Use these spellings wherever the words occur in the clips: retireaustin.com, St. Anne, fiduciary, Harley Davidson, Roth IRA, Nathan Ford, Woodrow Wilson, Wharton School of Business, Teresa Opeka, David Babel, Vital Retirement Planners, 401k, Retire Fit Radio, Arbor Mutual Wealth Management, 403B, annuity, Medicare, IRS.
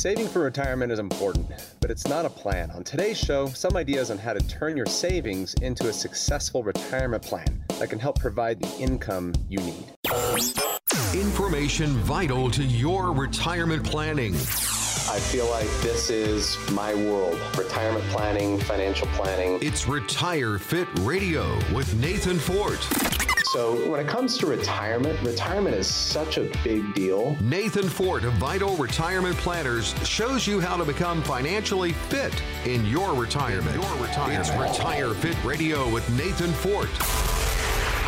Saving for retirement is important, but it's not a plan. On today's show, some ideas on how to turn your savings into a successful retirement plan that can help provide the income you need. Information vital to your retirement planning. I feel like this is my world. Retirement planning, financial planning. It's Retire Fit Radio with Nathan Ford. So when it comes to retirement is such a big deal. Nathan Ford of Vital Retirement Planners shows you how to become financially fit in your retirement. It's Retire Fit Radio with Nathan Ford.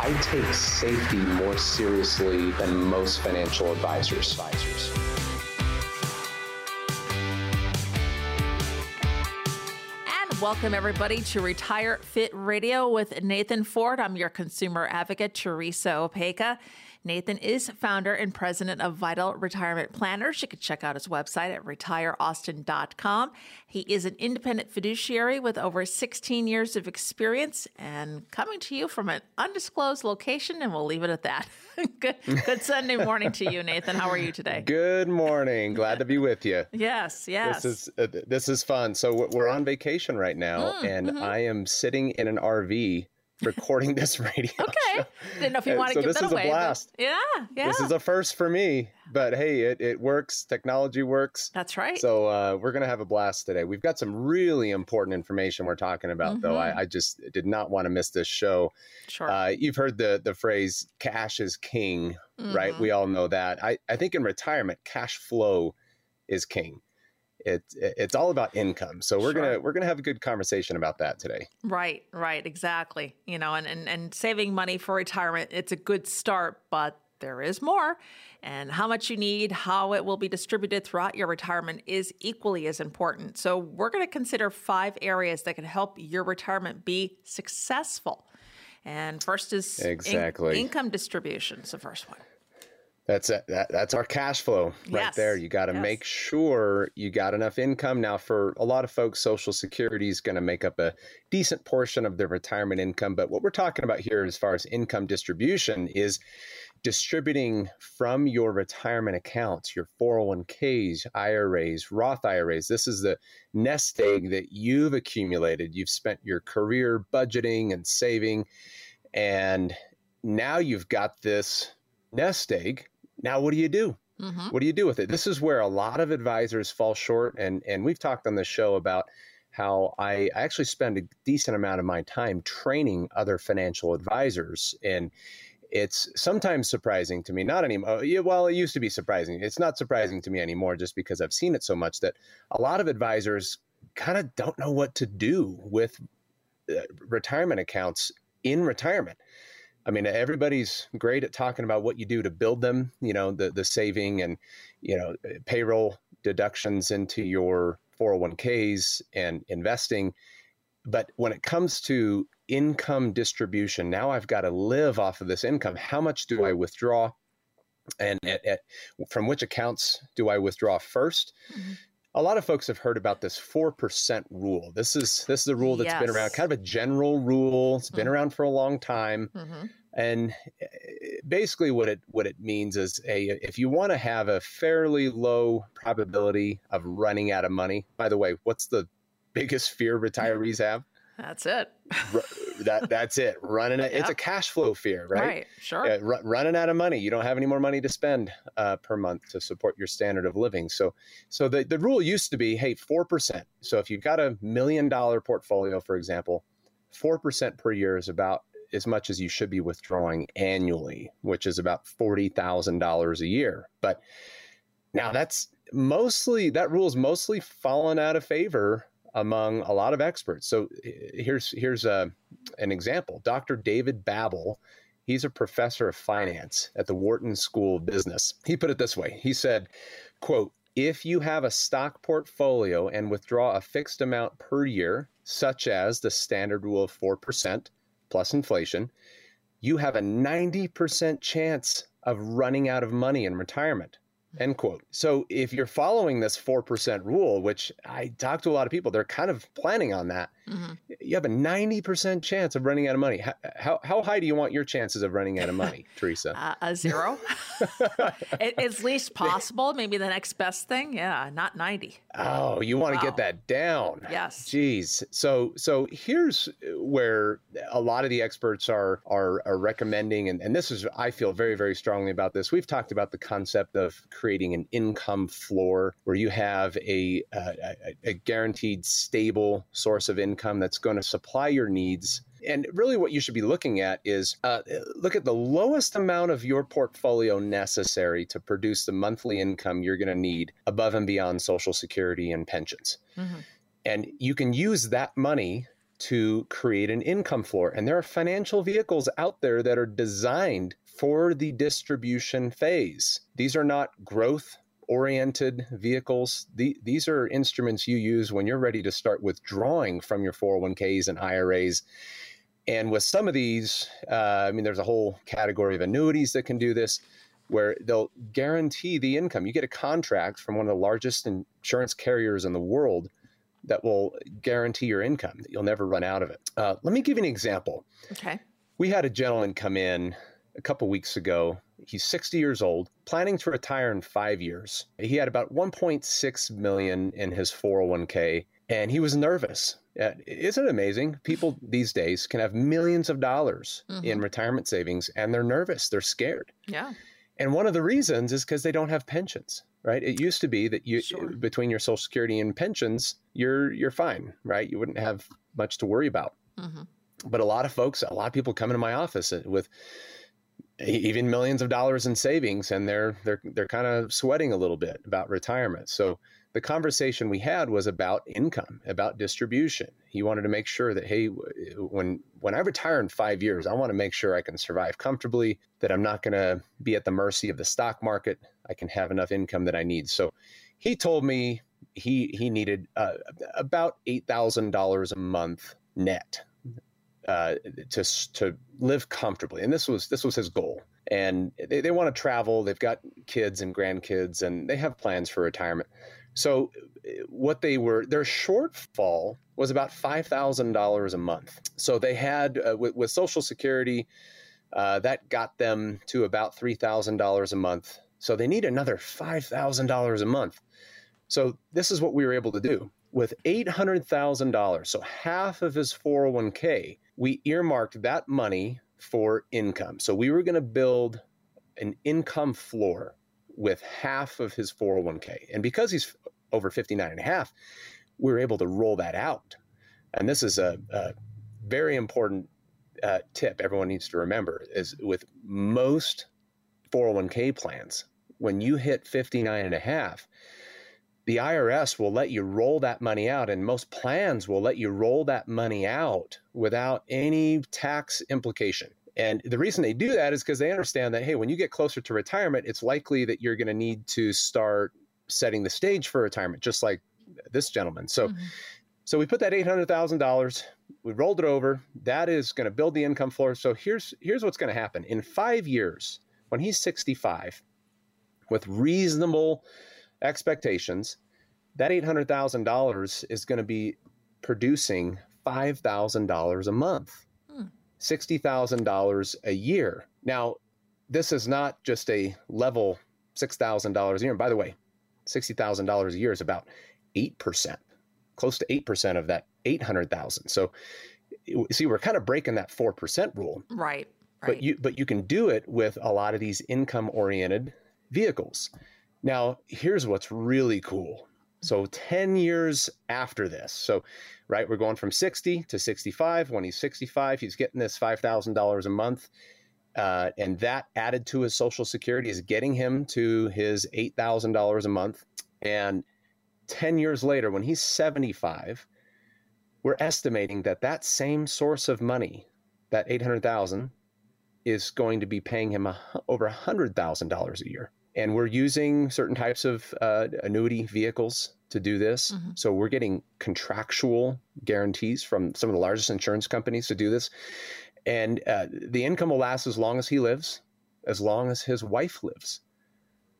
I take safety more seriously than most financial advisors. Welcome, everybody, to Retire Fit Radio with Nathan Ford. I'm your consumer advocate, Teresa Opeka. Nathan is founder and president of Vital Retirement Planners. You can check out his website at retireaustin.com. He is an independent fiduciary with over 16 years of experience and coming to you from an undisclosed location, and we'll leave it at that. Good Sunday morning to you, Nathan. How are you today? Good morning. Glad to be with you. Yes. This is fun. So we're on vacation right now, and I am sitting in an RV recording this radio. Okay. Didn't know if you want to give that away. So this is a blast. Yeah. This is a first for me, but hey, it works. Technology works. That's right. So we're going to have a blast today. We've got some really important information we're talking about, though. I just did not want to miss this show. Sure. You've heard the phrase, cash is king, right? We all know that. I think in retirement, cash flow is king. It's all about income. So we're gonna have a good conversation about that today. Right, exactly. You know, and saving money for retirement, it's a good start, but there is more. And how much you need, how it will be distributed throughout your retirement is equally as important. So we're gonna consider 5 areas that can help your retirement be successful. And first is income distribution is the first one. That's our cash flow right there. You got to make sure you got enough income. Now, for a lot of folks, Social Security is going to make up a decent portion of their retirement income. But what we're talking about here as far as income distribution is distributing from your retirement accounts, your 401ks, IRAs, Roth IRAs. This is the nest egg that you've accumulated. You've spent your career budgeting and saving, and now you've got this nest egg. Now, what do you do? What do you do with it? This is where a lot of advisors fall short. And we've talked on the show about how I actually spend a decent amount of my time training other financial advisors. And it's sometimes surprising to me, not anymore. Well, it used to be surprising. It's not surprising to me anymore just because I've seen it so much that a lot of advisors kind of don't know what to do with retirement accounts in retirement. I mean, everybody's great at talking about what you do to build them, you know, the saving and, you know, payroll deductions into your 401ks and investing. But when it comes to income distribution, now I've got to live off of this income. How much do I withdraw? And from which accounts do I withdraw first? A lot of folks have heard about this 4% rule. This is a rule that's been around, kind of a general rule. It's been around for a long time. And basically what it means is if you want to have a fairly low probability of running out of money. By the way, what's the biggest fear retirees have? That's it. That's it. Running out. It's a cash flow fear, right? Right. Sure. Running out of money. You don't have any more money to spend per month to support your standard of living. So the rule used to be, hey, 4%. So if you've got a $1 million portfolio, for example, 4% per year is about as much as you should be withdrawing annually, which is about $40,000 a year. But now that rule's mostly fallen out of favor among a lot of experts. So here's an example. Dr. David Babel, he's a professor of finance at the Wharton School of Business. He put it this way. He said, quote, if you have a stock portfolio and withdraw a fixed amount per year, such as the standard rule of 4% plus inflation, you have a 90% chance of running out of money in retirement. End quote. So if you're following this 4% rule, which I talk to a lot of people, they're kind of planning on that. Mm-hmm. You have a 90% chance of running out of money. How high do you want your chances of running out of money, Teresa? A zero. It's least possible. Maybe the next best thing. Yeah, not 90. Oh, you want to get that down. Yes. Geez. So here's where a lot of the experts are recommending, and this is, I feel very, very strongly about this. We've talked about the concept of creating an income floor where you have a guaranteed stable source of income that's going to supply your needs. And really what you should be looking at is look at the lowest amount of your portfolio necessary to produce the monthly income you're going to need above and beyond Social Security and pensions. Mm-hmm. And you can use that money to create an income floor. And there are financial vehicles out there that are designed for the distribution phase. These are not growth oriented vehicles. These are instruments you use when you're ready to start withdrawing from your 401ks and IRAs. And with some of these, there's a whole category of annuities that can do this, where they'll guarantee the income. You get a contract from one of the largest insurance carriers in the world that will guarantee your income, that you'll never run out of it. Let me give you an example. Okay. We had a gentleman come in a couple weeks ago. He's 60 years old, planning to retire in 5 years. He had about $1.6 million in his 401k, and he was nervous. Isn't it amazing? People these days can have millions of dollars mm-hmm. in retirement savings, and they're nervous. They're scared. Yeah. And one of the reasons is because they don't have pensions, right? It used to be that you between your Social Security and pensions, you're fine, right? You wouldn't have much to worry about. Mm-hmm. But a lot of people come into my office with even millions of dollars in savings, and they're kind of sweating a little bit about retirement. So the conversation we had was about income, about distribution. He wanted to make sure that, hey, when I retire in 5 years, I want to make sure I can survive comfortably, that I'm not going to be at the mercy of the stock market. I can have enough income that I need. So he told me he needed about $8,000 a month net to live comfortably. And this was his goal. And they want to travel. They've got kids and grandkids, and they have plans for retirement. So their shortfall was about $5,000 a month. So they had with Social Security, that got them to about $3,000 a month. So they need another $5,000 a month. So this is what we were able to do. With $800,000, so half of his 401k, we earmarked that money for income. So we were going to build an income floor with half of his 401k. And because he's over 59 and a half, we were able to roll that out. And this is a very important tip everyone needs to remember, is with most 401k plans, when you hit 59 and a half, the IRS will let you roll that money out, and most plans will let you roll that money out without any tax implication. And the reason they do that is because they understand that, hey, when you get closer to retirement, it's likely that you're going to need to start setting the stage for retirement, just like this gentleman. So, mm-hmm. so we put that $800,000, we rolled it over. That is going to build the income floor. So here's what's going to happen. In 5 years, when he's 65, with reasonable expectations, that $800,000 is going to be producing $5,000 a month, $60,000 a year. Now, this is not just a level $6,000 a year. And by the way, $60,000 a year is about 8%, close to 8% of that $800,000. So, see, we're kind of breaking that 4% rule, right? But you can do it with a lot of these income-oriented vehicles. Now, here's what's really cool. So 10 years after this, so right, we're going from 60 to 65. When he's 65, he's getting this $5,000 a month. And that added to his Social Security is getting him to his $8,000 a month. And 10 years later, when he's 75, we're estimating that same source of money, that $800,000, is going to be paying him over $100,000 a year. And we're using certain types of annuity vehicles to do this. Mm-hmm. So we're getting contractual guarantees from some of the largest insurance companies to do this. And the income will last as long as he lives, as long as his wife lives.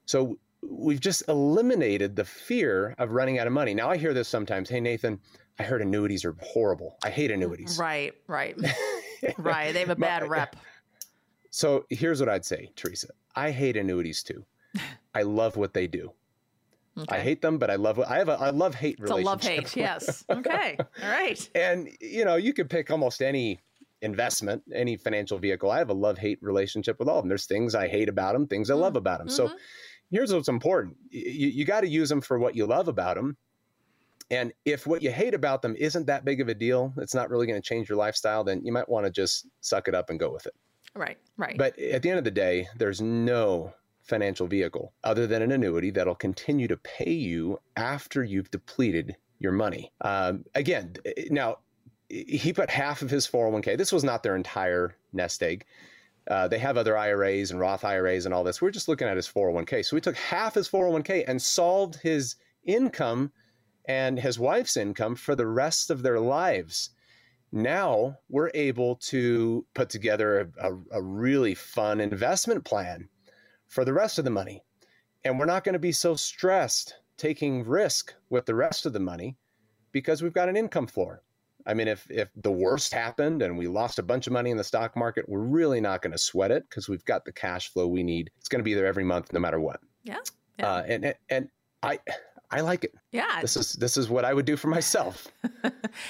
So we've just eliminated the fear of running out of money. Now I hear this sometimes. Hey, Nathan, I heard annuities are horrible. I hate annuities. Right, right, right. They have a bad rep. So here's what I'd say, Teresa. I hate annuities too. I love what they do. Okay. I hate them, but I love what I have. I love hate relationship. It's a love hate. Yes. Okay. All right. And you know, you could pick almost any investment, any financial vehicle. I have a love hate relationship with all of them. There's things I hate about them, things I love about them. So here's what's important. You got to use them for what you love about them. And if what you hate about them isn't that big of a deal, it's not really going to change your lifestyle, then you might want to just suck it up and go with it. Right. Right. But at the end of the day, there's no financial vehicle other than an annuity that'll continue to pay you after you've depleted your money. Again, now he put half of his 401k. This was not their entire nest egg. They have other IRAs and Roth IRAs and all this. We're just looking at his 401k. So we took half his 401k and solved his income and his wife's income for the rest of their lives. Now we're able to put together a really fun investment plan for the rest of the money. And we're not going to be so stressed taking risk with the rest of the money because we've got an income floor. I mean, if the worst happened and we lost a bunch of money in the stock market, we're really not going to sweat it because we've got the cash flow we need. It's going to be there every month, no matter what. Yeah. And I like it. Yeah. This is what I would do for myself.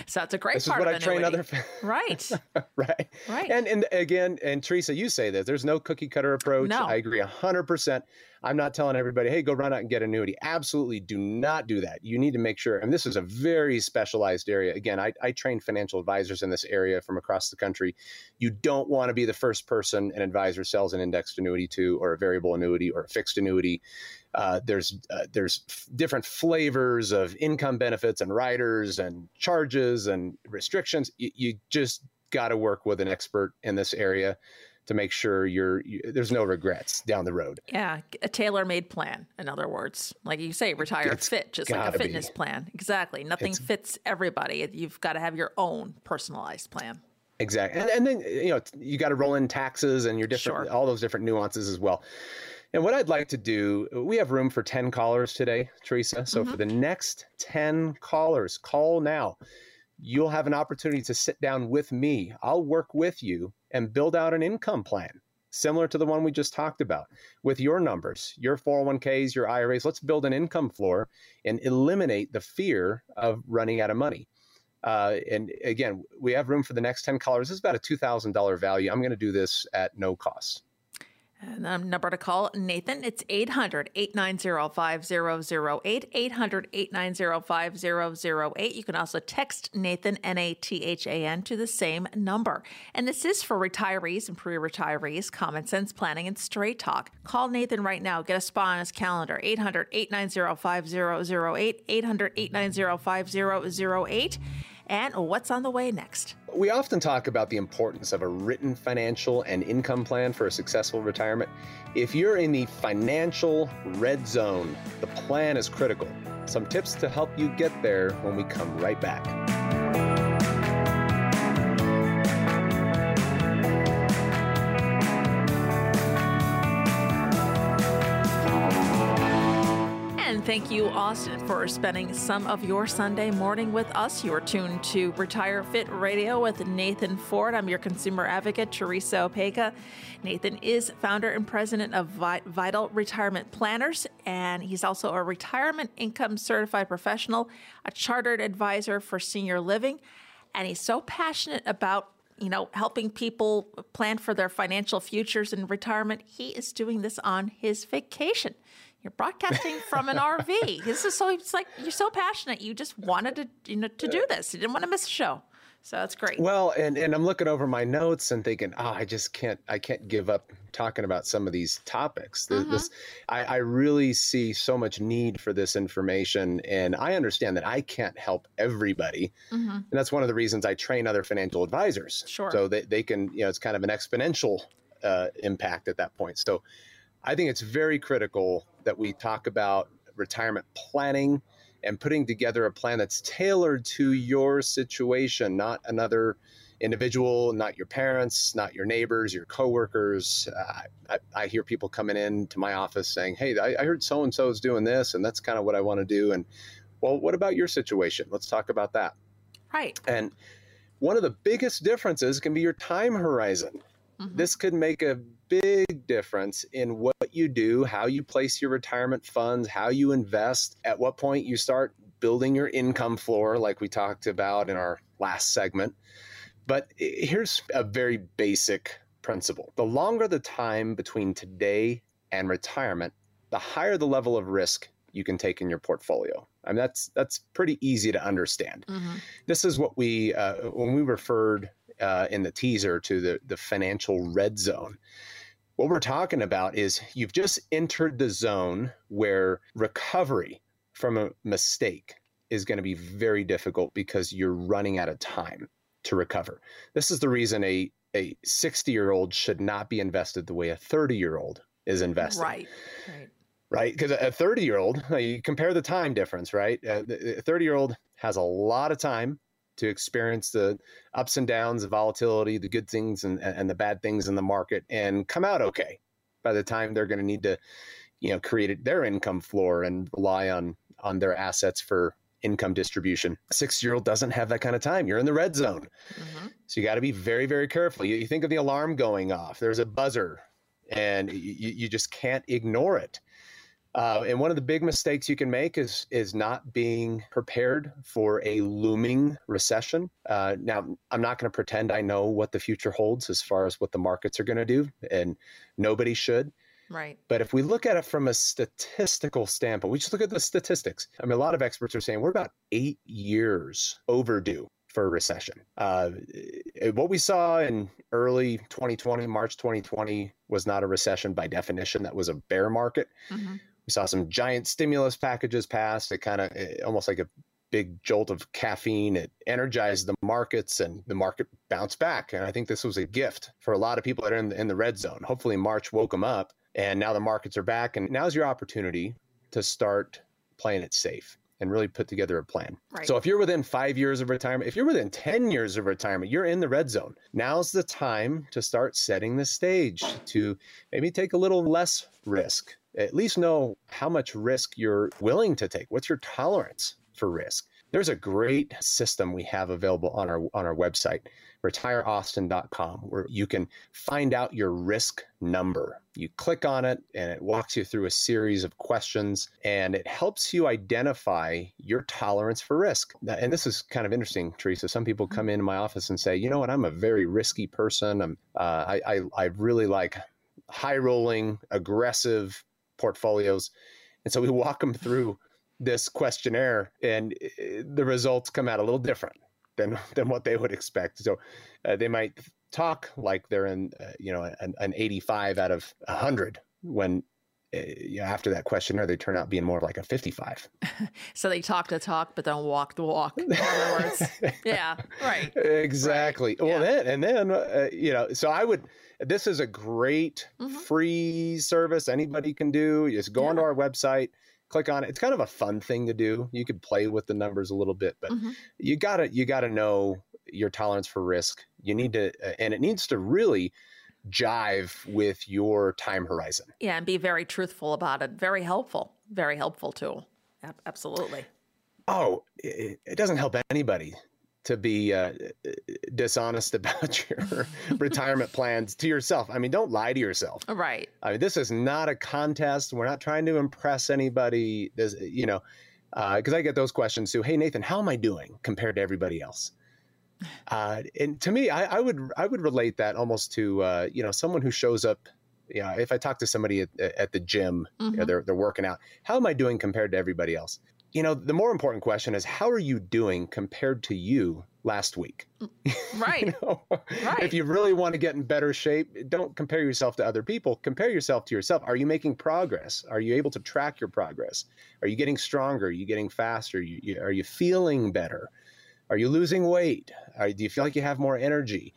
So that's a great part of annuity. This is what I train other... Right. Right. Right. And again, and Teresa, you say that there's no cookie cutter approach. No. I agree 100%. I'm not telling everybody, hey, go run out and get an annuity. Absolutely do not do that. You need to make sure, and this is a very specialized area. Again, I train financial advisors in this area from across the country. You don't want to be the first person an advisor sells an indexed annuity to, or a variable annuity, or a fixed annuity. There's different flavors of income benefits and riders and charges and restrictions. You just got to work with an expert in this area to make sure there's no regrets down the road. Yeah, a tailor-made plan, in other words. Like you say, retire fit, just like a fitness plan. Exactly. Nothing fits everybody. You've got to have your own personalized plan. Exactly. And then, you know, you got to roll in taxes and your different, all those different nuances as well. And what I'd like to do, we have room for 10 callers today, Teresa. So for the next 10 callers, call now. You'll have an opportunity to sit down with me. I'll work with you and build out an income plan similar to the one we just talked about with your numbers, your 401ks, your IRAs. Let's build an income floor and eliminate the fear of running out of money. And again, we have room for the next 10 callers. This is about a $2,000 value. I'm going to do this at no cost. And the number to call, Nathan, it's 800-890-5008, 800-890-5008. You can also text Nathan, N-A-T-H-A-N, to the same number. And this is for retirees and pre-retirees, common sense planning, and straight talk. Call Nathan right now. Get a spot on his calendar, 800-890-5008, 800-890-5008. And what's on the way next? We often talk about the importance of a written financial and income plan for a successful retirement. If you're in the financial red zone, the plan is critical. Some tips to help you get there when we come right back. Thank you, Austin, for spending some of your Sunday morning with us. You are tuned to Retire Fit Radio with Nathan Ford. I'm your consumer advocate, Teresa Opeka. Nathan is founder and president of Vital Retirement Planners, and he's also a retirement income certified professional, a chartered advisor for senior living, and he's so passionate about helping people plan for their financial futures in retirement. He is doing this on his vacation. You're broadcasting from an RV. This is so, it's like, you're so passionate. You just wanted to do this. You didn't want to miss a show. So that's great. Well, and I'm looking over my notes and thinking, I can't give up talking about some of these topics. I really see so much need for this information, and I understand that I can't help everybody. And that's one of the reasons I train other financial advisors. Sure. So they can, it's kind of an exponential impact at that point. So I think it's very critical that we talk about retirement planning and putting together a plan that's tailored to your situation, not another individual, not your parents, not your neighbors, your coworkers. I hear people coming in to my office saying, hey, I heard so-and-so is doing this, and that's kind of what I want to do. And, well, what about your situation? Let's talk about that. Right. And one of the biggest differences can be your time horizon. Mm-hmm. This could make a big difference in what you do, how you place your retirement funds, how you invest, at what point you start building your income floor, like we talked about in our last segment. But here's a very basic principle. The longer the time between today and retirement, the higher the level of risk you can take in your portfolio. I mean, that's pretty easy to understand. Mm-hmm. This is what we, when we referred in the teaser to the financial red zone, what we're talking about is you've just entered the zone where recovery from a mistake is going to be very difficult because you're running out of time to recover. This is the reason a 60-year-old should not be invested the way a 30-year-old is invested. Right? Because a 30-year-old, you compare the time difference, right? A 30-year-old has a lot of time to experience the ups and downs, the volatility, the good things and the bad things in the market and come out okay by the time they're going to need to, create their income floor and rely on their assets for income distribution. A 60-year-old doesn't have that kind of time. You're in the red zone. Mm-hmm. So you got to be very, very careful. You think of the alarm going off. There's a buzzer and you just can't ignore it. And one of the big mistakes you can make is not being prepared for a looming recession. Now, I'm not going to pretend I know what the future holds as far as what the markets are going to do, and nobody should. Right. But if we look at it from a statistical standpoint, we just look at the statistics. I mean, a lot of experts are saying we're about 8 years overdue for a recession. What we saw in early 2020, March 2020, was not a recession by definition. That was a bear market. Mm-hmm. We saw some giant stimulus packages passed. It kind of almost like a big jolt of caffeine. It energized the markets and the market bounced back. And I think this was a gift for a lot of people that are in the red zone. Hopefully March woke them up and now the markets are back. And now's your opportunity to start playing it safe and really put together a plan. Right. So if you're within 5 years of retirement, if you're within 10 years of retirement, you're in the red zone. Now's the time to start setting the stage to maybe take a little less risk. At least know how much risk you're willing to take. What's your tolerance for risk? There's a great system we have available on our website, retireaustin.com, where you can find out your risk number. You click on it and it walks you through a series of questions and it helps you identify your tolerance for risk. And this is kind of interesting, Teresa. Some people come into my office and say, you know what, I'm a very risky person. I really like high rolling, aggressive portfolios. And so we walk them through this questionnaire and the results come out a little different than what they would expect. So they might talk like they're in, an 85 out of 100 when after that questionnaire, they turn out being more like a 55. So they talk the talk, but don't walk the walk. In other words. Yeah, right. Exactly. Right. Well, yeah. So this is a great free service anybody can do. You just go onto our website. Click on it. It's kind of a fun thing to do. You could play with the numbers a little bit, but you gotta know your tolerance for risk. You need to, and it needs to really jive with your time horizon. Yeah, and be very truthful about it. Very helpful tool. Absolutely. Oh, it doesn't help anybody to be dishonest about your retirement plans to yourself. I mean, don't lie to yourself. Right. I mean, this is not a contest. We're not trying to impress anybody. There's, because I get those questions too. Hey, Nathan, how am I doing compared to everybody else? And to me, I would relate that almost to, someone who shows up. Yeah, if I talk to somebody at the gym, they're working out. How am I doing compared to everybody else? The more important question is, how are you doing compared to you last week? Right. Right. If you really want to get in better shape, don't compare yourself to other people. Compare yourself to yourself. Are you making progress? Are you able to track your progress? Are you getting stronger? Are you getting faster? Are you feeling better? Are you losing weight? Do you feel like you have more energy?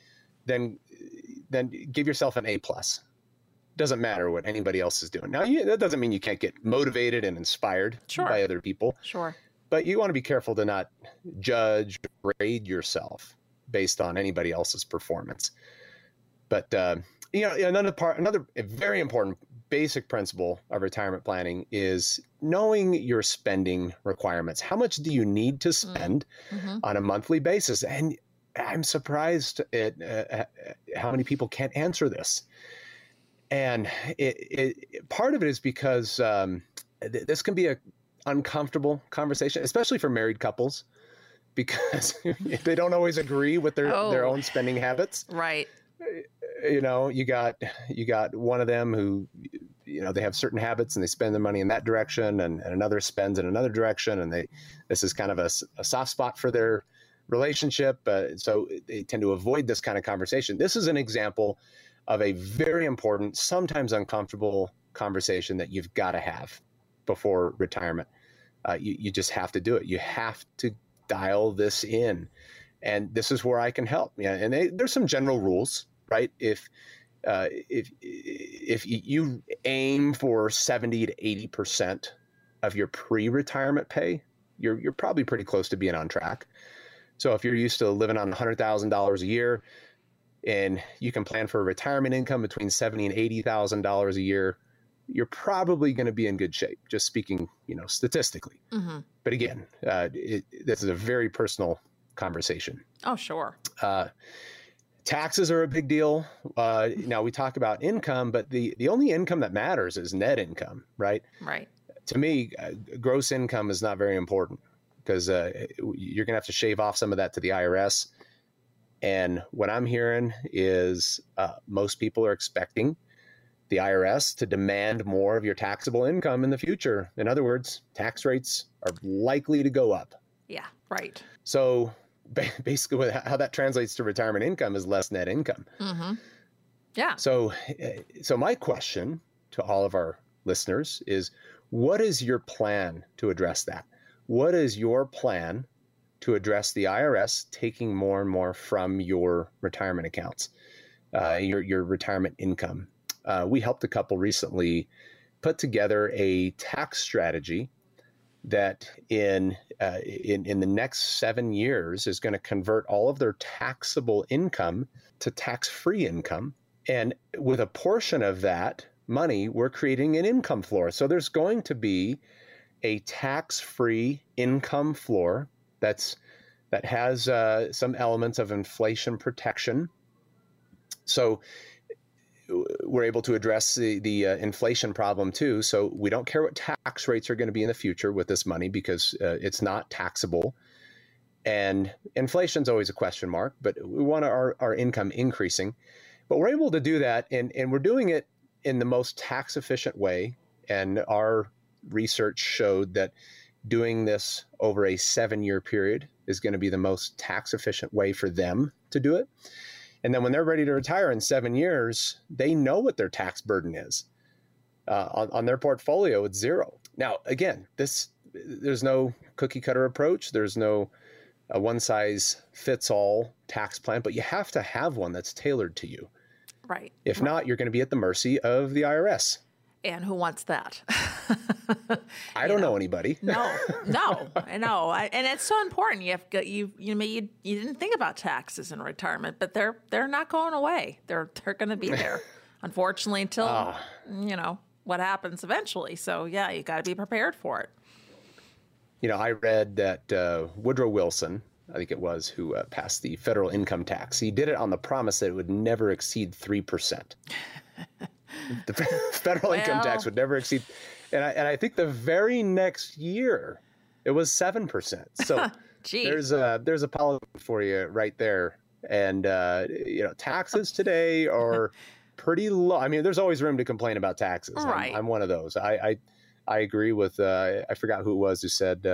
Then give yourself an A+. Doesn't matter what anybody else is doing. Now, that doesn't mean you can't get motivated and inspired by other people. Sure. But you want to be careful to not judge, grade yourself based on anybody else's performance. But another very important basic principle of retirement planning is knowing your spending requirements. How much do you need to spend on a monthly basis? And I'm surprised at how many people can't answer this. And part of it is because this can be an uncomfortable conversation, especially for married couples, because they don't always agree with their own spending habits. Right. You know, you got one of them who, you know, they have certain habits and they spend their money in that direction, and another spends in another direction. And this is kind of a soft spot for their relationship. So they tend to avoid this kind of conversation. This is an example of a very important, sometimes uncomfortable conversation that you've got to have before retirement. You just have to do it. You have to dial this in. And this is where I can help. Yeah, and there's some general rules, right? If you aim for 70 to 80% of your pre-retirement pay, you're probably pretty close to being on track. So if you're used to living on $100,000 a year, and you can plan for a retirement income between $70,000 and $80,000 a year, you're probably going to be in good shape, just speaking, statistically. Mm-hmm. But again, this is a very personal conversation. Oh, sure. Taxes are a big deal. Now we talk about income, but the only income that matters is net income, right? Right. To me, gross income is not very important, because you're going to have to shave off some of that to the IRS. And what I'm hearing is most people are expecting the IRS to demand more of your taxable income in the future. In other words, tax rates are likely to go up. Yeah, right. So basically how that translates to retirement income is less net income. Mm-hmm. Yeah. So my question to all of our listeners is, what is your plan to address that? What is your plan to address the IRS taking more and more from your retirement accounts, your retirement income? We helped a couple recently put together a tax strategy that in the next 7 years is going to convert all of their taxable income to tax-free income. And with a portion of that money, we're creating an income floor. So there's going to be a tax-free income floor that has some elements of inflation protection. So we're able to address the inflation problem too. So we don't care what tax rates are going to be in the future with this money, because it's not taxable. And inflation's always a question mark, but we want our income increasing. But we're able to do that, and we're doing it in the most tax efficient way. And our research showed that doing this over a 7-year period is going to be the most tax efficient way for them to do it. And then when they're ready to retire in 7 years, they know what their tax burden is on their portfolio. It's zero. Now, again, there's no cookie cutter approach. There's no one size fits all tax plan, but you have to have one that's tailored to you. Right. If not, you're going to be at the mercy of the IRS. And who wants that? I don't know anybody. No. And it's so important. You didn't think about taxes in retirement, but they're not going away. They're going to be there, unfortunately, until what happens eventually. So yeah, you got to be prepared for it. I read that Woodrow Wilson, I think it was, who passed the federal income tax. He did it on the promise that it would never exceed 3%. The federal income tax would never exceed, and I think the very next year it was 7%. So there's a policy for you right there. And taxes today are pretty low. I mean, there's always room to complain about taxes. Right. I'm one of those. I agree with. I forgot who it was who said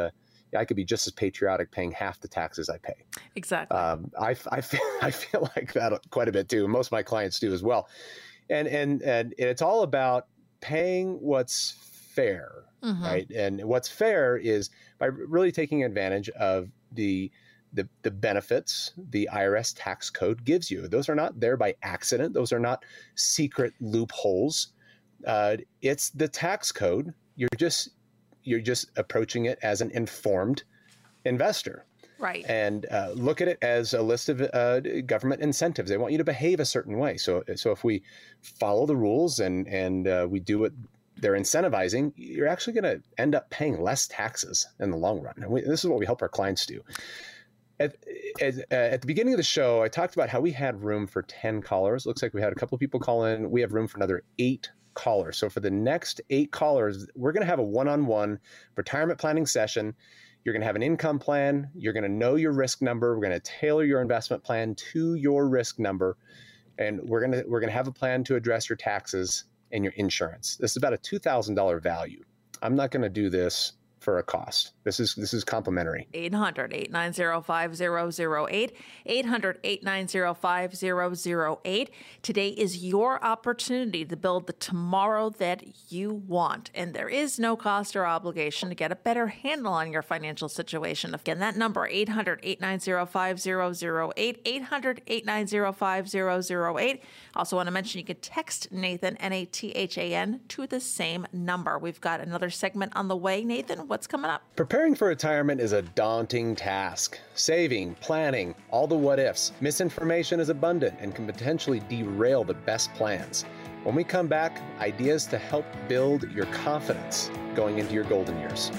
I could be just as patriotic paying half the taxes I pay. Exactly. I feel like that quite a bit too. Most of my clients do as well. And it's all about paying what's fair, right? And what's fair is by really taking advantage of the benefits the IRS tax code gives you. Those are not there by accident. Those are not secret loopholes. It's the tax code. You're just approaching it as an informed investor. Right. And look at it as a list of government incentives. They want you to behave a certain way. So if we follow the rules and we do what they're incentivizing, you're actually going to end up paying less taxes in the long run. And this is what we help our clients do. At the beginning of the show, I talked about how we had room for 10 callers. Looks like we had a couple of people call in. We have room for another 8 callers. So for the next 8 callers, we're going to have a one-on-one retirement planning session. You're going to have an income plan. You're going to know your risk number. We're going to tailor your investment plan to your risk number. And we're going to have a plan to address your taxes and your insurance. This is about a $2,000 value. I'm not going to do this for a cost. This is complimentary. 800-890-5008. 800-890-5008. Today is your opportunity to build the tomorrow that you want. And there is no cost or obligation to get a better handle on your financial situation. Again, that number, 800-890-5008. 800-890-5008. Also want to mention you can text Nathan, N-A-T-H-A-N, to the same number. We've got another segment on the way. Nathan, what's coming up? Preparing for retirement is a daunting task. Saving, planning, all the what ifs. Misinformation is abundant and can potentially derail the best plans. When we come back, ideas to help build your confidence going into your golden years.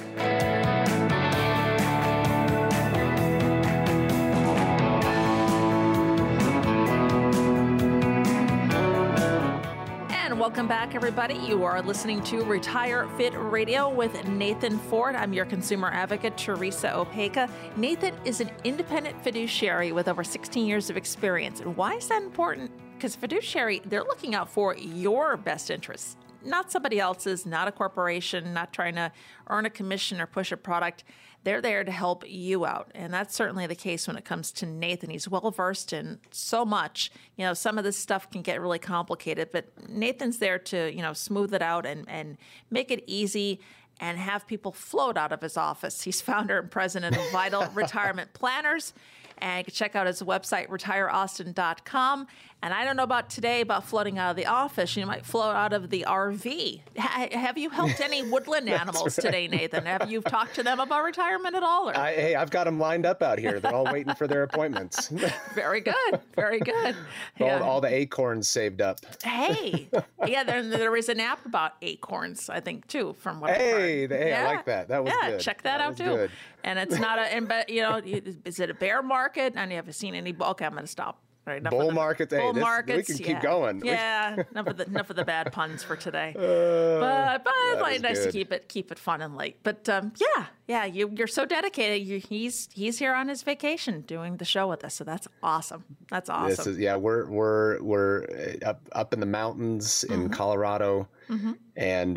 Welcome back, everybody. You are listening to Retire Fit Radio with Nathan Ford. I'm your consumer advocate, Teresa Opeka. Nathan is an independent fiduciary with over 16 years of experience. And why is that important? Because fiduciary, they're looking out for your best interests, not somebody else's, not a corporation, not trying to earn a commission or push a product. They're there to help you out. And that's certainly the case when it comes to Nathan. He's well-versed in so much. You know, some of this stuff can get really complicated, but Nathan's there to, you know, smooth it out and make it easy and have people float out of his office. He's founder and president of Vital Retirement Planners. And you can check out his website, retireaustin.com. And I don't know about today about floating out of the office. You might float out of the RV. Have you helped any woodland animals today, Nathan? Have you talked to them about retirement at all? Or? Hey, I've got them lined up out here. They're all waiting for their appointments. Very good. Very good. Yeah. All the acorns saved up. Hey. Yeah, there is an app about acorns, I think, too, from what I've heard. Yeah. I like that. That was good. Yeah, check that out, too. Good. And it's not is it a bear market? And you haven't seen any. Okay, I'm going to stop. All right, bull markets. We can keep going. Yeah, enough of the bad puns for today. But nice good. To keep it fun and light. But you're so dedicated. He's here on his vacation doing the show with us, so that's awesome. That's awesome. We're up in the mountains in Colorado, and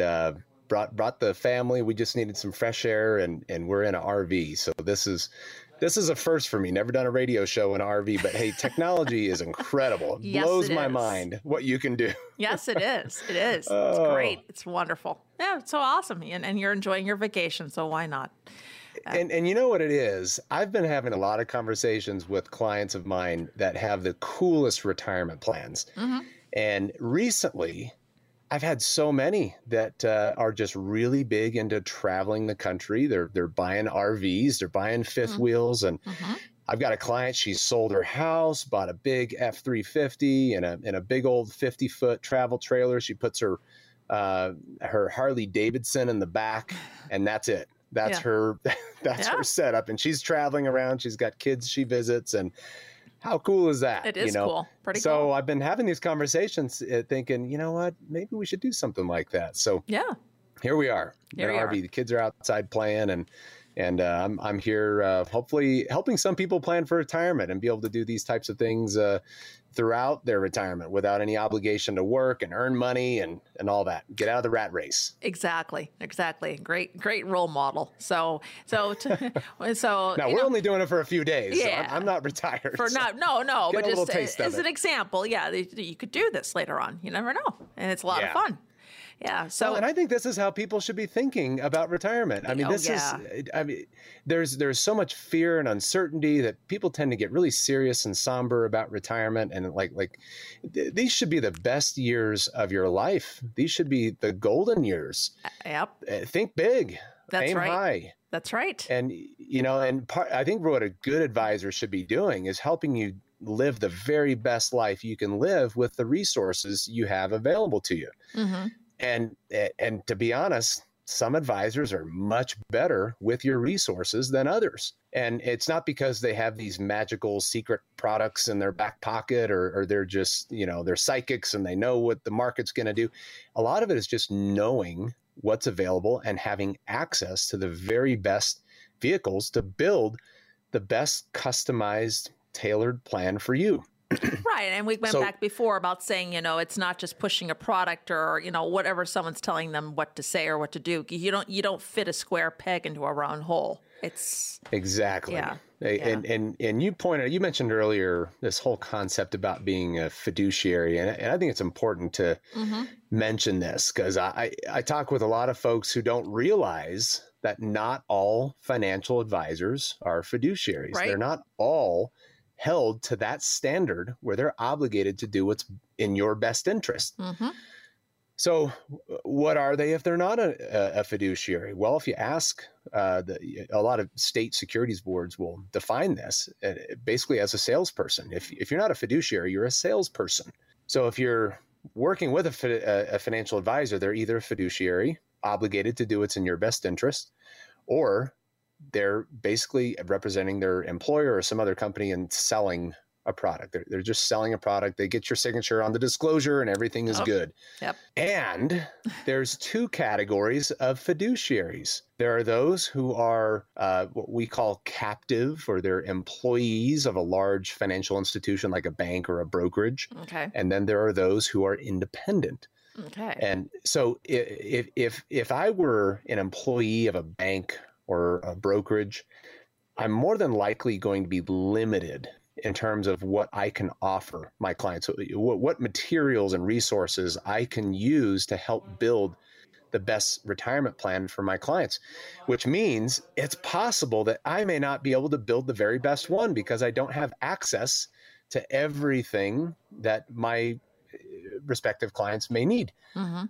brought the family. We just needed some fresh air, and we're in an RV. So this is a first for me. Never done a radio show in an RV, but hey, technology is incredible. It blows my mind what you can do. Yes, it is. It is. Oh. It's great. It's wonderful. Yeah, it's so awesome. And you're enjoying your vacation, so why not? And you know what it is? I've been having a lot of conversations with clients of mine that have the coolest retirement plans. And recently, I've had so many that are just really big into traveling the country. They're buying RVs, they're buying fifth wheels, and I've got a client. She sold her house, bought a big F-350 and a big old 50-foot travel trailer. She puts her Harley Davidson in the back, and that's it. That's her setup, and she's traveling around. She's got kids she visits, and how cool is that? It is cool. Pretty cool. So I've been having these conversations thinking, you know what, maybe we should do something like that. So here we are. Here in an RV. The kids are outside playing and I'm here hopefully helping some people plan for retirement and be able to do these types of things throughout their retirement without any obligation to work and earn money and all that. Get out of the rat race. Exactly. Great role model. So now we're only doing it for a few days. Yeah, so I'm not retired. But just as an example, you could do this later on. You never know, and it's a lot of fun. Yeah. So, and I think this is how people should be thinking about retirement. I mean, there's so much fear and uncertainty that people tend to get really serious and somber about retirement. And these should be the best years of your life. These should be the golden years. Yep. Think big. That's right. Aim high. That's right. And, you know, and part, I think what a good advisor should be doing is helping you live the very best life you can live with the resources you have available to you. Mm-hmm. And to be honest, some advisors are much better with your resources than others. And it's not because they have these magical secret products in their back pocket, or they're just, you know, they're psychics and they know what the market's going to do. A lot of it is just knowing what's available and having access to the very best vehicles to build the best customized, tailored plan for you. Right. And we went back before about saying, you know, it's not just pushing a product or, you know, whatever someone's telling them what to say or what to do. You don't fit a square peg into a round hole. It's exactly. Yeah. And you mentioned earlier this whole concept about being a fiduciary. And I think it's important to mm-hmm. mention this, because I talk with a lot of folks who don't realize that not all financial advisors are fiduciaries. Right. They're not all held to that standard where they're obligated to do what's in your best interest. Mm-hmm. So what are they if they're not a fiduciary? Well, if you ask, a lot of state securities boards will define this basically as a salesperson. If you're not a fiduciary, you're a salesperson. So if you're working with a financial advisor, they're either a fiduciary, obligated to do what's in your best interest, or they're basically representing their employer or some other company and selling a product. They're just selling a product. They get your signature on the disclosure and everything is good. Yep. And there's two categories of fiduciaries. There are those who are what we call captive, or they're employees of a large financial institution like a bank or a brokerage. Okay. And then there are those who are independent. Okay. And so if I were an employee of a bank or a brokerage, I'm more than likely going to be limited in terms of what I can offer my clients, what materials and resources I can use to help build the best retirement plan for my clients, which means it's possible that I may not be able to build the very best one because I don't have access to everything that my respective clients may need. Mm-hmm.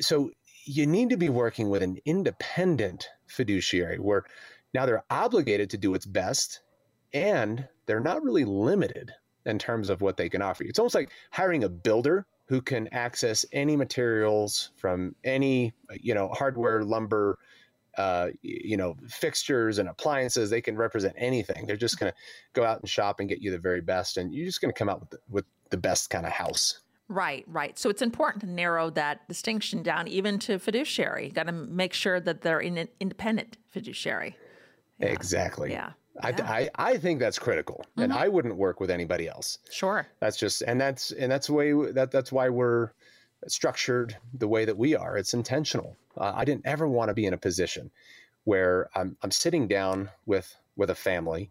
So you need to be working with an independent fiduciary where now they're obligated to do what's best and they're not really limited in terms of what they can offer you. It's almost like hiring a builder who can access any materials from any, you know, hardware, lumber, you know, fixtures and appliances. They can represent anything. They're just going to go out and shop and get you the very best. And you're just going to come out with the best kind of house. Right, right. So it's important to narrow that distinction down even to fiduciary. Got to make sure that they're in an independent fiduciary. Yeah. Exactly. Yeah. I think that's critical, mm-hmm. and I wouldn't work with anybody else. Sure. That's just, that's why we're structured the way that we are. It's intentional. I didn't ever want to be in a position where I'm sitting down with a family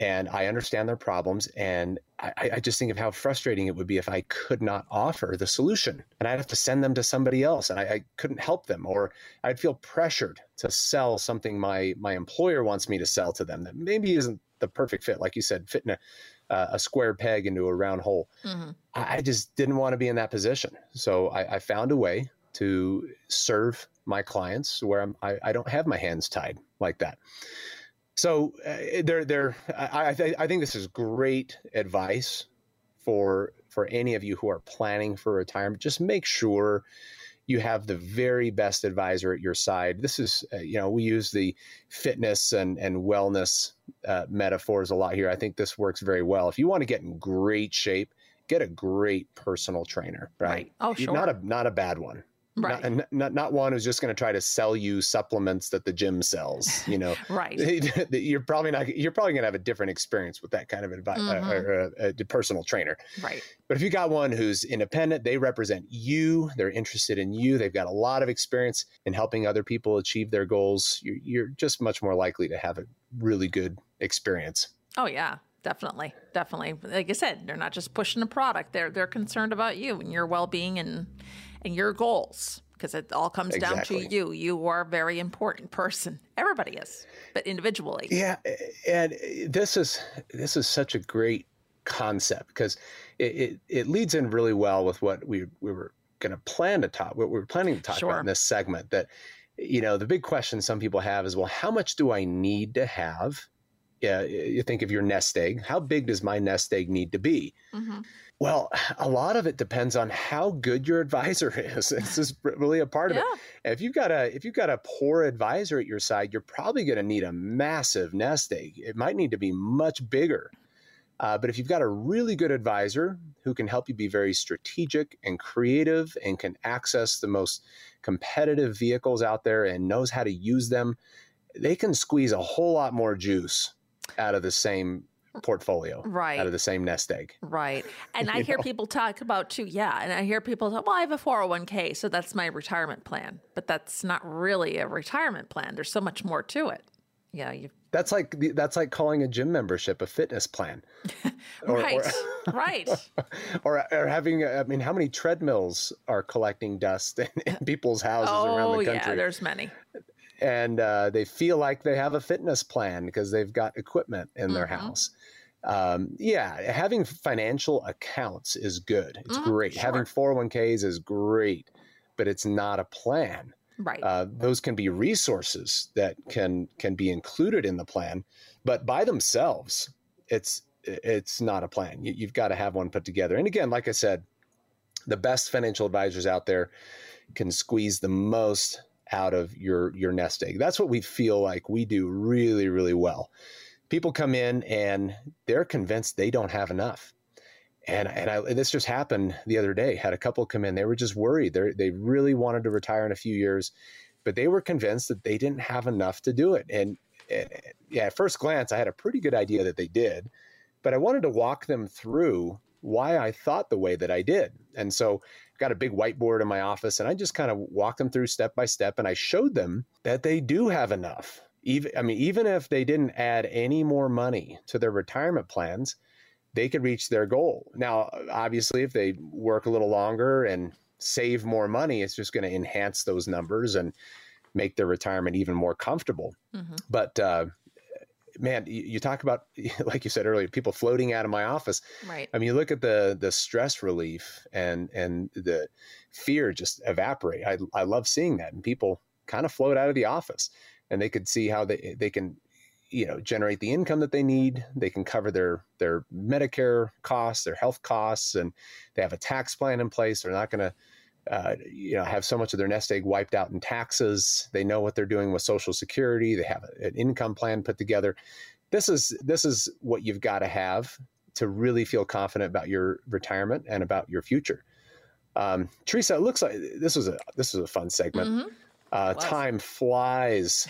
and I understand their problems. And I just think of how frustrating it would be if I could not offer the solution and I'd have to send them to somebody else and I couldn't help them, or I'd feel pressured to sell something my employer wants me to sell to them that maybe isn't the perfect fit. Like you said, fitting a square peg into a round hole. Mm-hmm. I just didn't want to be in that position. So I found a way to serve my clients where I don't have my hands tied like that. So I think this is great advice for any of you who are planning for retirement. Just make sure you have the very best advisor at your side. This is, we use the fitness and wellness metaphors a lot here. I think this works very well. If you want to get in great shape, get a great personal trainer, right? Oh, sure. Not a bad one. Right. Not one who's just going to try to sell you supplements that the gym sells, you know. Right. You're probably going to have a different experience with that kind of advice, mm-hmm. or a personal trainer. Right. But if you got one who's independent, they represent you, they're interested in you, they've got a lot of experience in helping other people achieve their goals, you're just much more likely to have a really good experience. Oh, yeah. Definitely. Definitely. Like I said, they're not just pushing a product. They're concerned about you and your well-being and your goals, because it all comes exactly. down to you. You are a very important person. Everybody is, but individually. Yeah. And this is such a great concept, because it leads in really well with what we were planning to talk sure. about in this segment, that you know, the big question some people have is, well, how much do I need to have? Yeah, you think of your nest egg. How big does my nest egg need to be? Mm-hmm. Well, a lot of it depends on how good your advisor is. This is really a part of it. If you've got a poor advisor at your side, you're probably going to need a massive nest egg. It might need to be much bigger. But if you've got a really good advisor who can help you be very strategic and creative and can access the most competitive vehicles out there and knows how to use them, they can squeeze a whole lot more juice out of the same portfolio, right? Out of the same nest egg, right? And I hear people talk about too, and I hear people talk, well, I have a 401k, so that's my retirement plan, but that's not really a retirement plan. There's so much more to it. Yeah, that's like calling a gym membership a fitness plan, or having. I mean, how many treadmills are collecting dust in people's houses around the country? Yeah, there's many. And they feel like they have a fitness plan because they've got equipment in their house. Having financial accounts is good. It's great. Sure. Having 401ks is great, but it's not a plan. Right. Those can be resources that can be included in the plan, but by themselves, it's not a plan. You've got to have one put together. And again, like I said, the best financial advisors out there can squeeze the most out of your nest egg. That's what we feel like we do really, really well. People come in and they're convinced they don't have enough. And this just happened the other day. Had a couple come in. They were just worried. They really wanted to retire in a few years, but they were convinced that they didn't have enough to do it. And at first glance, I had a pretty good idea that they did, but I wanted to walk them through why I thought the way that I did. And so I've got a big whiteboard in my office, and I just kind of walked them through step by step, and I showed them that they do have enough. Even if they didn't add any more money to their retirement plans, they could reach their goal. Now, obviously, if they work a little longer and save more money, it's just going to enhance those numbers and make their retirement even more comfortable. Mm-hmm. But man, you talk about, like you said earlier, people floating out of my office. Right. I mean, you look at the stress relief and the fear just evaporate. I love seeing that. And people kind of float out of the office, and they could see how they can, you know, generate the income that they need. They can cover their Medicare costs, their health costs, and they have a tax plan in place. They're not going to, have so much of their nest egg wiped out in taxes. They know what they're doing with Social Security. They have an income plan put together. This is what you've got to have to really feel confident about your retirement and about your future. Teresa, it looks like this was a fun segment. Mm-hmm. Time flies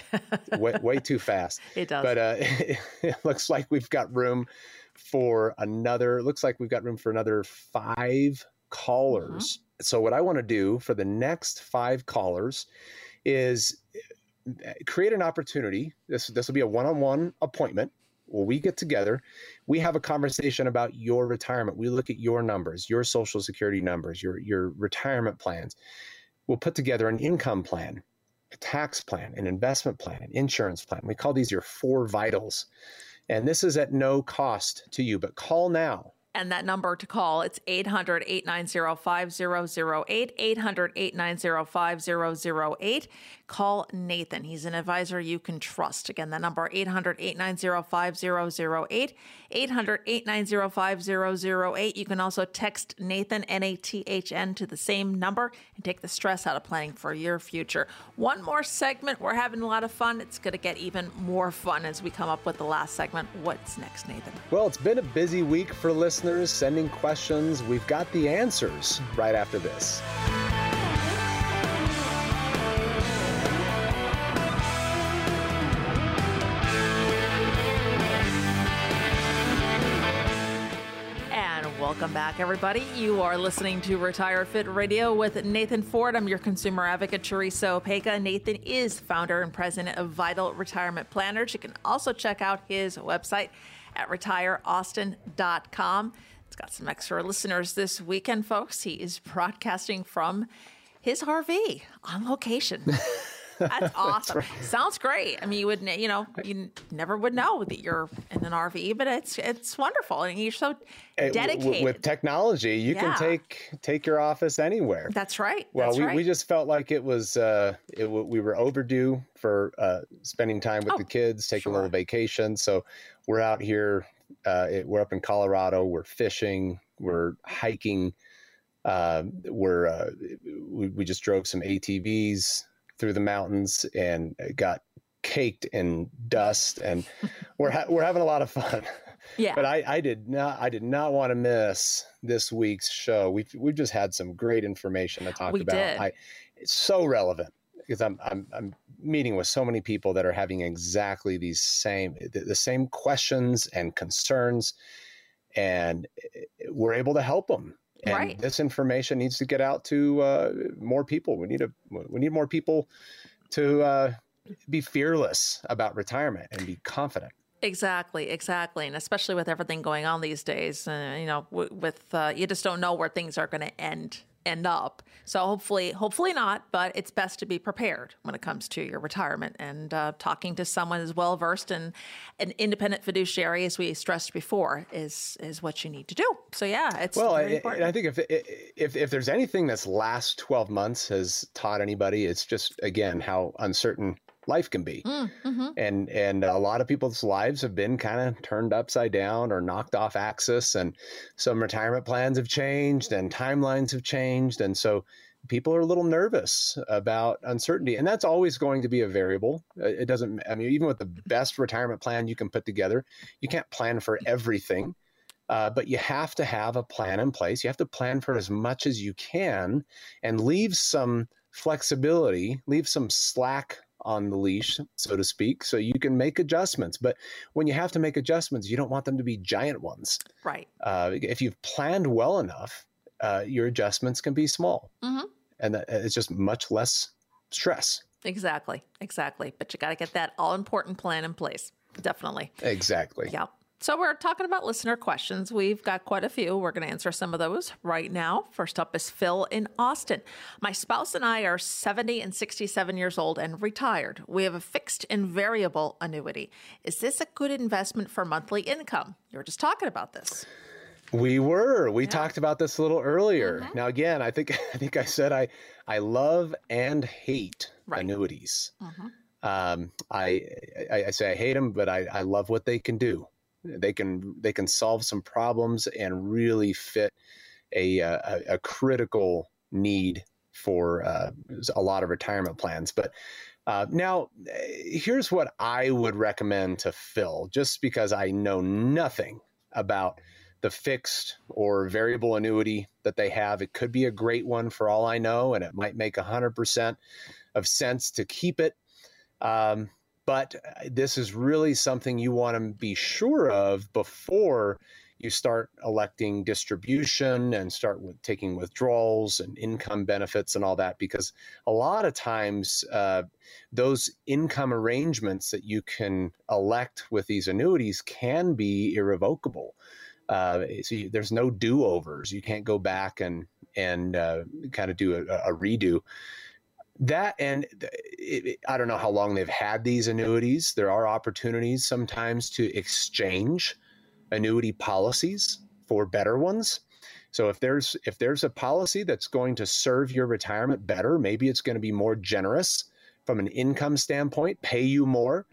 way too fast. It does. But it looks like we've got room for another 5 callers. Mm-hmm. So what I want to do for the next 5 callers is create an opportunity. This will be a one-on-one appointment where we get together. We have a conversation about your retirement. We look at your numbers, your Social Security numbers, your retirement plans. We'll put together an income plan, a tax plan, an investment plan, an insurance plan. We call these your 4 vitals. And this is at no cost to you, but call now. And that number to call, it's 800-890-5008, 800-890-5008. Call Nathan. He's an advisor you can trust. Again, that number, 800-890-5008, 800-890-5008. You can also text Nathan, N-A-T-H-N, to the same number and take the stress out of planning for your future. One more segment. We're having a lot of fun. It's going to get even more fun as we come up with the last segment. What's next, Nathan? Well, it's been a busy week for listeners sending questions. We've got the answers right after this. Welcome back, everybody. You are listening to Retire Fit Radio with Nathan Ford. I'm your consumer advocate, Teresa Opeka. Nathan is founder and president of Vital Retirement Planners. You can also check out his website at retireaustin.com. It's got some extra listeners this weekend, folks. He is broadcasting from his RV on location. That's awesome. That's right. Sounds great. I mean, you would, you know, you never would know that you're in an RV, but it's wonderful, and you're so dedicated. With technology, you can take your office anywhere. That's right. Well, we just felt like it was we were overdue for spending time with the kids, taking a little vacation. So we're out here. We're up in Colorado. We're fishing. We're hiking. We just drove some ATVs through the mountains and got caked in dust, and we're having a lot of fun. Yeah. But I did not want to miss this week's show. We've just had some great information to talk about. It's so relevant because I'm meeting with so many people that are having exactly these same questions and concerns, and we're able to help them. And this information needs to get out to more people. We need more people to be fearless about retirement and be confident. Exactly. And especially with everything going on these days, you just don't know where things are going to end up. So hopefully not, but it's best to be prepared when it comes to your retirement, and talking to someone who's well-versed in an independent fiduciary, as we stressed before, is what you need to do. So it's very important. And I think if there's anything that's last 12 months has taught anybody, it's just, again, how uncertain life can be. Mm-hmm. And a lot of people's lives have been kind of turned upside down or knocked off axis. And some retirement plans have changed and timelines have changed. And so people are a little nervous about uncertainty. And that's always going to be a variable. It doesn't, even with the best retirement plan you can put together, you can't plan for everything. But you have to have a plan in place. You have to plan for as much as you can and leave some flexibility, leave some slack on the leash, so to speak, so you can make adjustments. But when you have to make adjustments, you don't want them to be giant ones. Right. If you've planned well enough, your adjustments can be small. Mm-hmm. And it's just much less stress. Exactly. But you got to get that all-important plan in place. Definitely. Exactly. Yeah. So we're talking about listener questions. We've got quite a few. We're going to answer some of those right now. First up is Phil in Austin. My spouse and I are 70 and 67 years old and retired. We have a fixed and variable annuity. Is this a good investment for monthly income? You were just talking about this. We were. We talked about this a little earlier. Mm-hmm. Now, again, I think I said I love and hate annuities. Mm-hmm. I say I hate them, but I love what they can do. They can solve some problems and really fit a critical need for a lot of retirement plans. But now here's what I would recommend to Phil, just because I know nothing about the fixed or variable annuity that they have. It could be a great one for all I know, and it might make 100% of sense to keep it. But this is really something you want to be sure of before you start electing distribution and start with taking withdrawals and income benefits and all that, because a lot of times those income arrangements that you can elect with these annuities can be irrevocable. So there's no do-overs. You can't go back and kind of do a redo. That, and I don't know how long they've had these annuities. There are opportunities sometimes to exchange annuity policies for better ones. So if there's a policy that's going to serve your retirement better, maybe it's going to be more generous from an income standpoint, pay you more,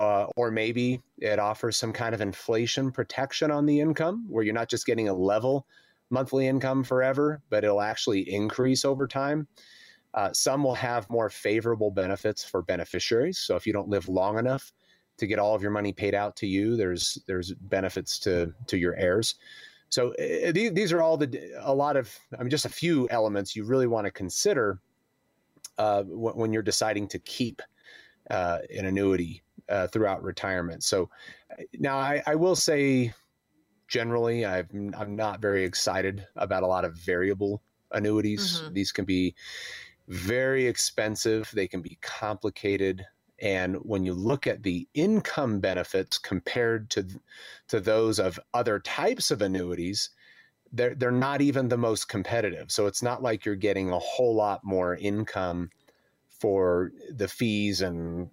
or maybe it offers some kind of inflation protection on the income where you're not just getting a level monthly income forever, but it'll actually increase over time. Some will have more favorable benefits for beneficiaries. So if you don't live long enough to get all of your money paid out to you, there's benefits to your heirs. So these are all just a few elements you really want to consider when you're deciding to keep an annuity throughout retirement. So now I will say, generally, I'm not very excited about a lot of variable annuities. Mm-hmm. These can be very expensive. They can be complicated. And when you look at the income benefits compared to those of other types of annuities, they're not even the most competitive. So it's not like you're getting a whole lot more income for the fees and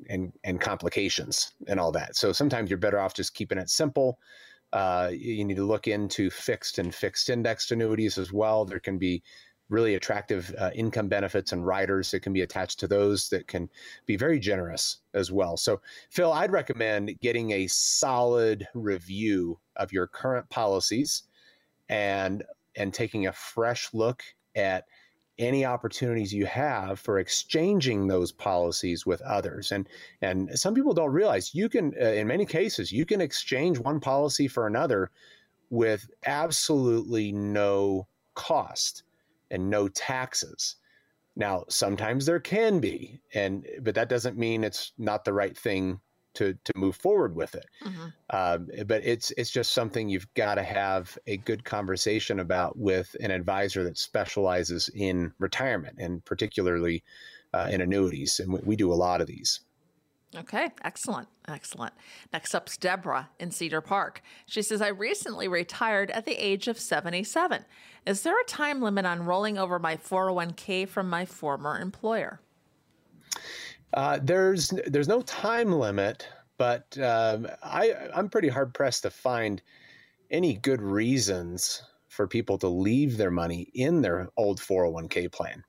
complications and all that. So sometimes you're better off just keeping it simple. You need to look into fixed and fixed indexed annuities as well. There can be really attractive income benefits and riders that can be attached to those that can be very generous as well. So, Phil, I'd recommend getting a solid review of your current policies and taking a fresh look at any opportunities you have for exchanging those policies with others. And some people don't realize you can, in many cases, you can exchange one policy for another with absolutely no cost and no taxes. Now, sometimes there can be, but that doesn't mean it's not the right thing to move forward with it. Mm-hmm. But it's just something you've got to have a good conversation about with an advisor that specializes in retirement and particularly in annuities. And we do a lot of these. Okay, excellent, excellent. Next up's Deborah in Cedar Park. She says, I recently retired at the age of 77. Is there a time limit on rolling over my 401k from my former employer? There's no time limit, but I'm pretty hard pressed to find any good reasons for people to leave their money in their old 401k plan.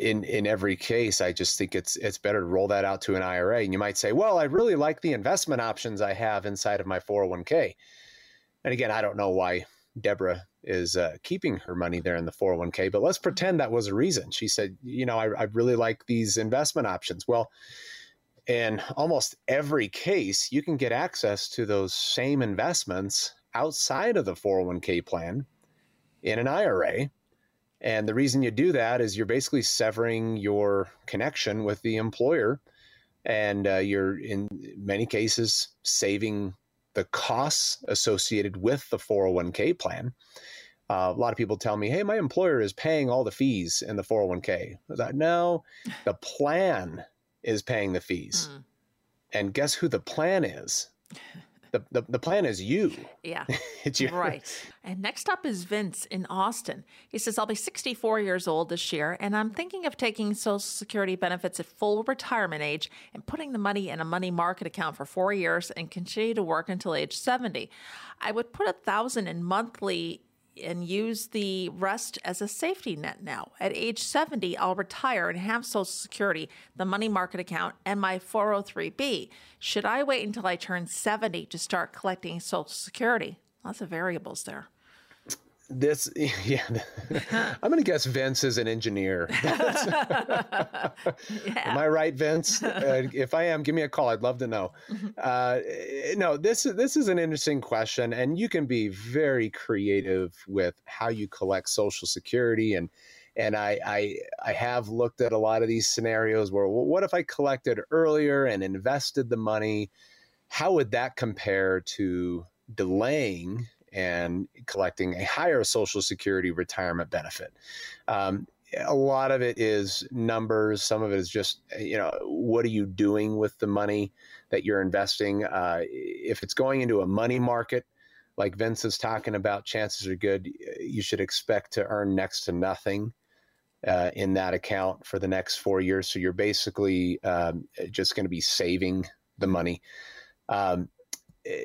In every case, I just think it's better to roll that out to an IRA. And you might say, well, I really like the investment options I have inside of my 401k. And again, I don't know why Deborah is keeping her money there in the 401k, but let's pretend that was a reason. She said, you know, I really like these investment options. Well, in almost every case, you can get access to those same investments outside of the 401k plan in an IRA. And the reason you do that is you're basically severing your connection with the employer. And you're in many cases saving the costs associated with the 401k plan. A lot of people tell me, hey, my employer is paying all the fees in the 401k. I was like, no, the plan is paying the fees. Mm. And guess who the plan is? The plan is you. Yeah, it's you. Right. And next up is Vince in Austin. He says, I'll be 64 years old this year, and I'm thinking of taking Social Security benefits at full retirement age and putting the money in a money market account for 4 years and continue to work until age 70. I would put $1,000 in monthly and use the rest as a safety net now. At age 70, I'll retire and have Social Security, the money market account, and my 403B. Should I wait until I turn 70 to start collecting Social Security? Lots of variables there. I'm going to guess Vince is an engineer. Yeah. Am I right, Vince? If I am, give me a call. I'd love to know. No, this is an interesting question, and you can be very creative with how you collect Social Security. And I have looked at a lot of these scenarios where, well, what if I collected earlier and invested the money? How would that compare to delaying and collecting a higher Social Security retirement benefit? A lot of it is numbers. Some of it is just, you know, what are you doing with the money that you're investing? If it's going into a money market, like Vince is talking about, chances are good you should expect to earn next to nothing in that account for the next 4 years. So you're basically just going to be saving the money.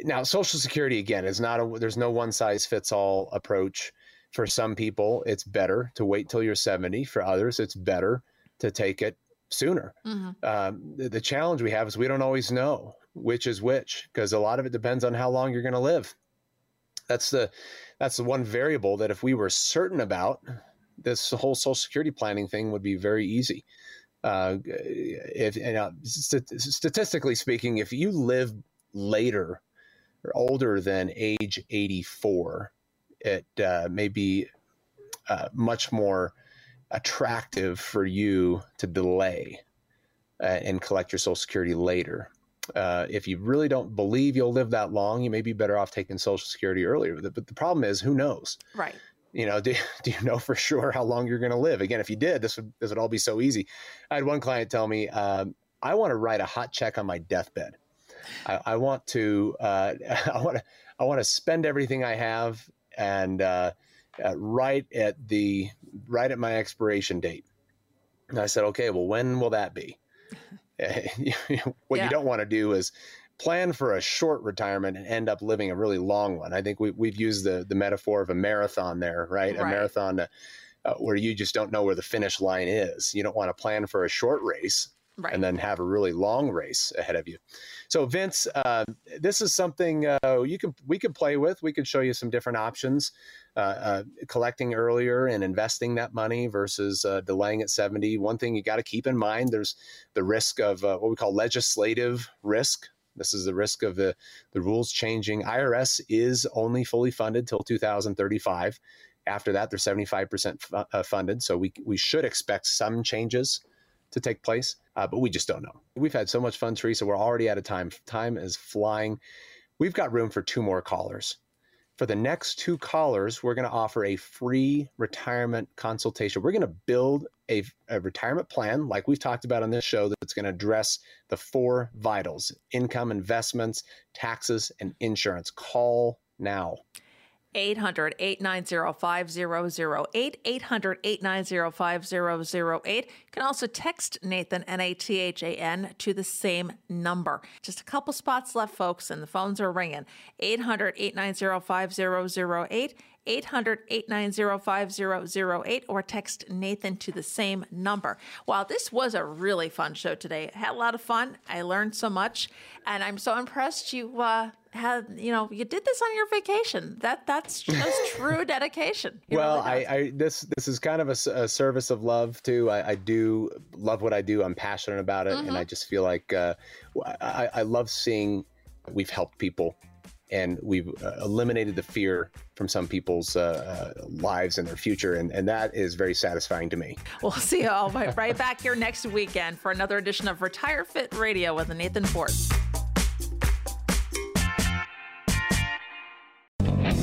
Now, Social Security, again, is not there's no one size fits all approach. For some people, it's better to wait till you're 70. For others, it's better to take it sooner. Mm-hmm. The challenge we have is we don't always know which is which, because a lot of it depends on how long you're going to live. That's the one variable that if we were certain about, this whole Social Security planning thing would be very easy. Statistically speaking, if you live later or older than age 84, it may be much more attractive for you to delay and collect your Social Security later. If you really don't believe you'll live that long, you may be better off taking Social Security earlier. But the problem is, who knows? Right. You know, do you know for sure how long you're going to live? Again, if you did, this would all be so easy. I had one client tell me, I want to write a hot check on my deathbed. I want to spend everything I have and right at my expiration date. And I said, okay, well, when will that be? You don't want to do is plan for a short retirement and end up living a really long one. I think we've used the metaphor of a marathon there, right? A marathon where you just don't know where the finish line is. You don't want to plan for a short race and then have a really long race ahead of you. So Vince, this is something we can play with. We can show you some different options, collecting earlier and investing that money versus delaying at 70. One thing you got to keep in mind, there's the risk of what we call legislative risk. This is the risk of the rules changing. IRS is only fully funded till 2035. After that, they're 75% funded. So we should expect some changes to take place, but we just don't know. We've had so much fun, Teresa. We're already out of time. Time is flying. We've got room for two more callers. For the next two callers, we're going to offer a free retirement consultation. We're going to build a retirement plan like we've talked about on this show that's going to address the four vitals: income, investments, taxes, and insurance. Call now. 800-890-5008, 800-890-5008. You can also text Nathan, N-A-T-H-A-N, to the same number. Just a couple spots left, folks, and the phones are ringing. 800-890-5008, 800-890-5008, or text Nathan to the same number. Wow, this was a really fun show today. I had a lot of fun. I learned so much, and I'm so impressed you you did this on your vacation. That's just true dedication. This is kind of a service of love too. I do love what I do. I'm passionate about it, and I just feel like I love seeing we've helped people. And we've eliminated the fear from some people's lives and their future. And that is very satisfying to me. We'll see you all right back here next weekend for another edition of Retire Fit Radio with Nathan Ford.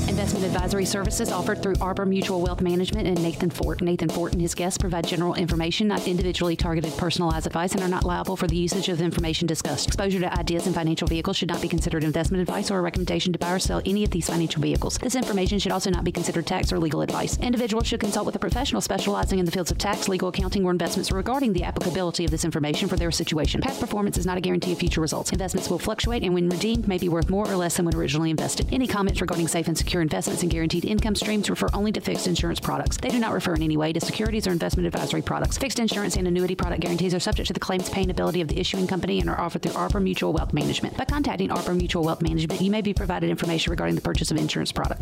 Investment advisory services offered through Arbor Mutual Wealth Management and Nathan Ford. Nathan Ford and his guests provide general information, not individually targeted personalized advice, and are not liable for the usage of the information discussed. Exposure to ideas and financial vehicles should not be considered investment advice or a recommendation to buy or sell any of these financial vehicles. This information should also not be considered tax or legal advice. Individuals should consult with a professional specializing in the fields of tax, legal, accounting, or investments regarding the applicability of this information for their situation. Past performance is not a guarantee of future results. Investments will fluctuate and when redeemed may be worth more or less than when originally invested. Any comments regarding safe and secure investments and guaranteed income streams refer only to fixed insurance products. They do not refer in any way to securities or investment advisory products. Fixed insurance and annuity product guarantees are subject to the claims paying ability of the issuing company and are offered through Arbor Mutual Wealth Management. By contacting Arbor Mutual Wealth Management, you may be provided information regarding the purchase of insurance products.